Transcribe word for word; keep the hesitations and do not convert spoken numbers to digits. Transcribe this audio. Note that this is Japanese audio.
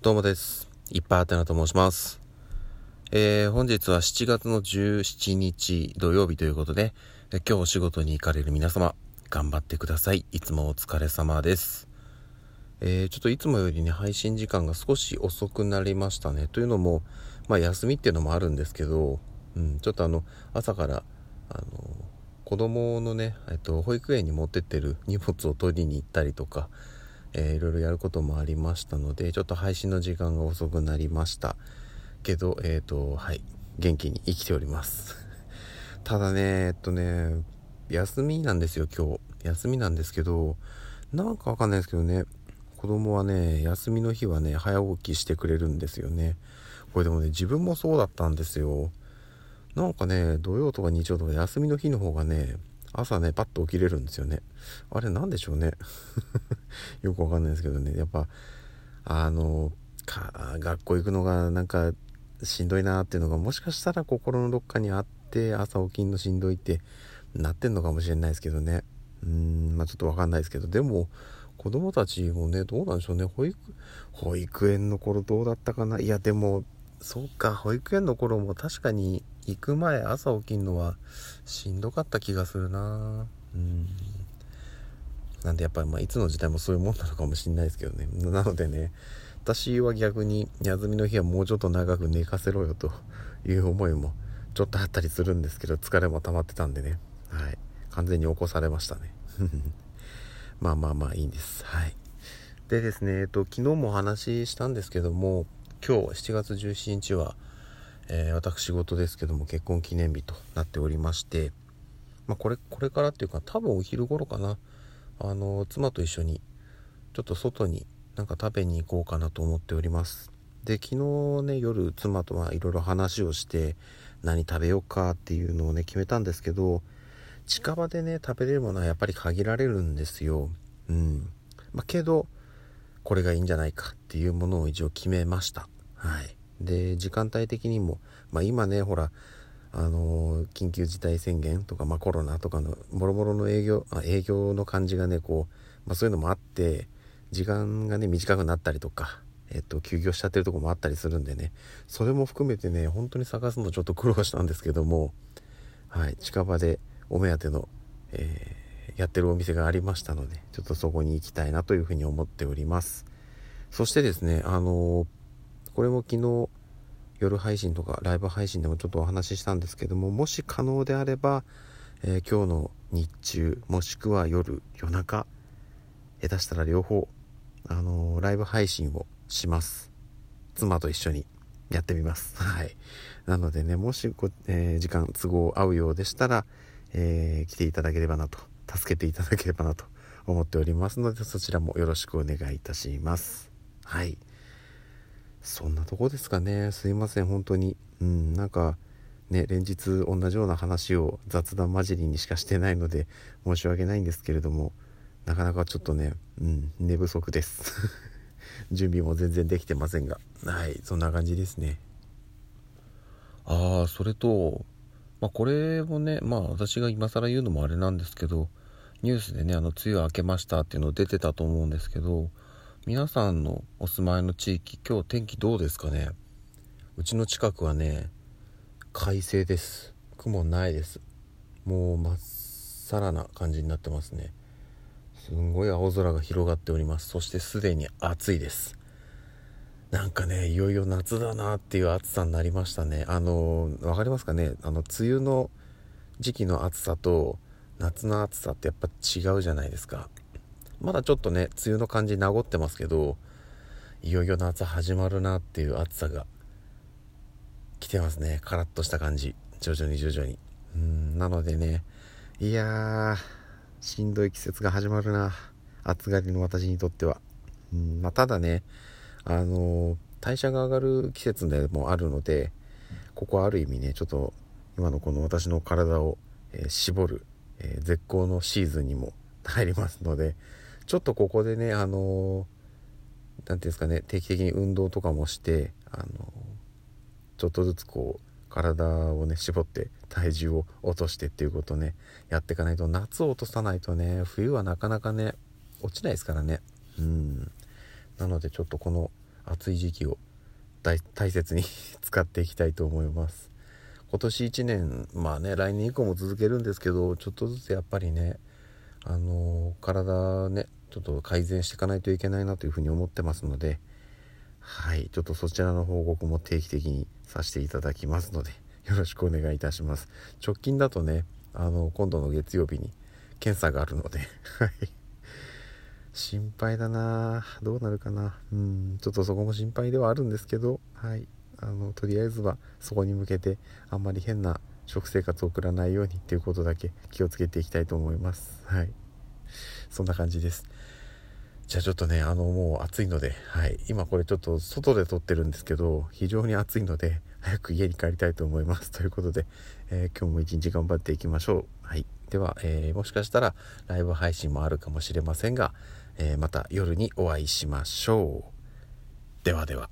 どうもです。いっぱいあてなと申します。えー、本日はしちがつのじゅうしちにち土曜日ということで、今日お仕事に行かれる皆様、頑張ってください。いつもお疲れ様です。えー、ちょっといつもよりね、配信時間が少し遅くなりましたね。というのも、まあ休みっていうのもあるんですけど、うん、ちょっとあの、朝から、あの、子供のね、えっと、保育園に持ってってる荷物を取りに行ったりとか、えー、いろいろやることもありましたので、ちょっと配信の時間が遅くなりましたけど、えっと、はい、元気に生きておりますただね、えっとね休みなんですよ。今日休みなんですけど、なんかわかんないですけどね、子供はね休みの日はね早起きしてくれるんですよね。これでもね、自分もそうだったんですよ。なんかね、土曜とか日曜とか休みの日の方がね、朝ねパッと起きれるんですよね。あれなんでしょうねよくわかんないですけどね、やっぱあのか学校行くのがなんかしんどいなーっていうのが、もしかしたら心のどっかにあって、朝起きんのしんどいってなってんのかもしれないですけどね。うーん、まあちょっとわかんないですけど、でも子供たちもね、どうなんでしょうね。保育保育園の頃どうだったかな。いやでもそうか、保育園の頃も確かに行く前朝起きんのはしんどかった気がするな。うん、なんでやっぱり、まあ、いつの時代もそういうもんなのかもしれないですけどね。なのでね、私は逆に休みの日はもうちょっと長く寝かせろよという思いもちょっとあったりするんですけど、疲れも溜まってたんでね、はい、完全に起こされましたねまあまあまあいいんです、はい、でですね、えっと、昨日もお話ししたんですけども、今日しちがつじゅうしちにちは、えー、私事ですけども結婚記念日となっておりまして、まあ、これこれからっていうか、多分お昼頃かな、あの妻と一緒にちょっと外になんか食べに行こうかなと思っております。で、昨日ね夜妻とはいろいろ話をして、何食べようかっていうのをね決めたんですけど、近場でね食べれるものはやっぱり限られるんですよ。うん、まあ、けどこれがいいんじゃないかっていうものを一応決めました。はい。で、時間帯的にも、まあ今ね、ほら、あのー、緊急事態宣言とか、まあコロナとかの、もろもろの営業、あ、営業の感じがね、こう、まあそういうのもあって、時間がね、短くなったりとか、えっと、休業しちゃってるとこもあったりするんでね、それも含めてね、本当に探すのちょっと苦労したんですけども、はい、近場でお目当ての、えー、やってるお店がありましたので、ちょっとそこに行きたいなというふうに思っております。そしてですね、あのー、これも昨日夜配信とかライブ配信でもちょっとお話ししたんですけども、もし可能であれば、えー、今日の日中もしくは夜夜中、下手したら両方、あのー、ライブ配信をします。妻と一緒にやってみますはい。なのでね、もしこ、えー、時間都合合うようでしたら、えー、来ていただければなと、助けていただければなと思っておりますので、そちらもよろしくお願いいたします。はい、そんなとこですかね。すいません本当に。うん、なんかね、連日同じような話を雑談交じりにしかしてないので申し訳ないんですけれども、なかなかちょっとね、うん、寝不足です準備も全然できてませんが、はい、そんな感じですね。ああ、それと、まあ、これもね、まあ私が今更言うのもあれなんですけど、ニュースでね、あの梅雨明けましたっていうの出てたと思うんですけど、皆さんのお住まいの地域、今日天気どうですかね。うちの近くはね快晴です。雲ないです。もうまっさらな感じになってますね。すんごい青空が広がっております。そしてすでに暑いです。なんかね、いよいよ夏だなっていう暑さになりましたね。あのわかりますかね、あの梅雨の時期の暑さと夏の暑さってやっぱ違うじゃないですか。まだちょっとね梅雨の感じ濁ってますけど、いよいよ夏始まるなっていう暑さが来てますね。カラッとした感じ、徐々に徐々に。うーん、なのでね、いやーしんどい季節が始まるな、暑がりの私にとっては。うーん、まあ、ただね、あの代謝が上がる季節でもあるので、ここはある意味ね、ちょっと今のこの私の体を、えー、絞る、えー、絶好のシーズンにも入りますので、ちょっとここでね、あのー、なんていうんですかね、定期的に運動とかもして、あのー、ちょっとずつこう体をね絞って体重を落としてっていうことをねやっていかないと、夏を落とさないとね、冬はなかなかね落ちないですからね。うん、なのでちょっとこの暑い時期を 大, 大切に使っていきたいと思います。今年いちねん、まあね来年以降も続けるんですけど、ちょっとずつやっぱりねあの体ねちょっと改善していかないといけないなというふうに思ってますので、はいちょっとそちらの報告も定期的にさせていただきますのでよろしくお願いいたします。直近だとねあの今度の月曜日に検査があるので心配だな、どうなるかな、うんちょっとそこも心配ではあるんですけど、はいあのとりあえずはそこに向けてあんまり変な食生活を送らないようにっていうことだけ気をつけていきたいと思います。はいそんな感じです。じゃあちょっとねあのもう暑いので、はい今これちょっと外で撮ってるんですけど非常に暑いので早く家に帰りたいと思いますということで、えー、今日も一日頑張っていきましょう。はいでは、えー、もしかしたらライブ配信もあるかもしれませんが、えー、また夜にお会いしましょう。ではでは。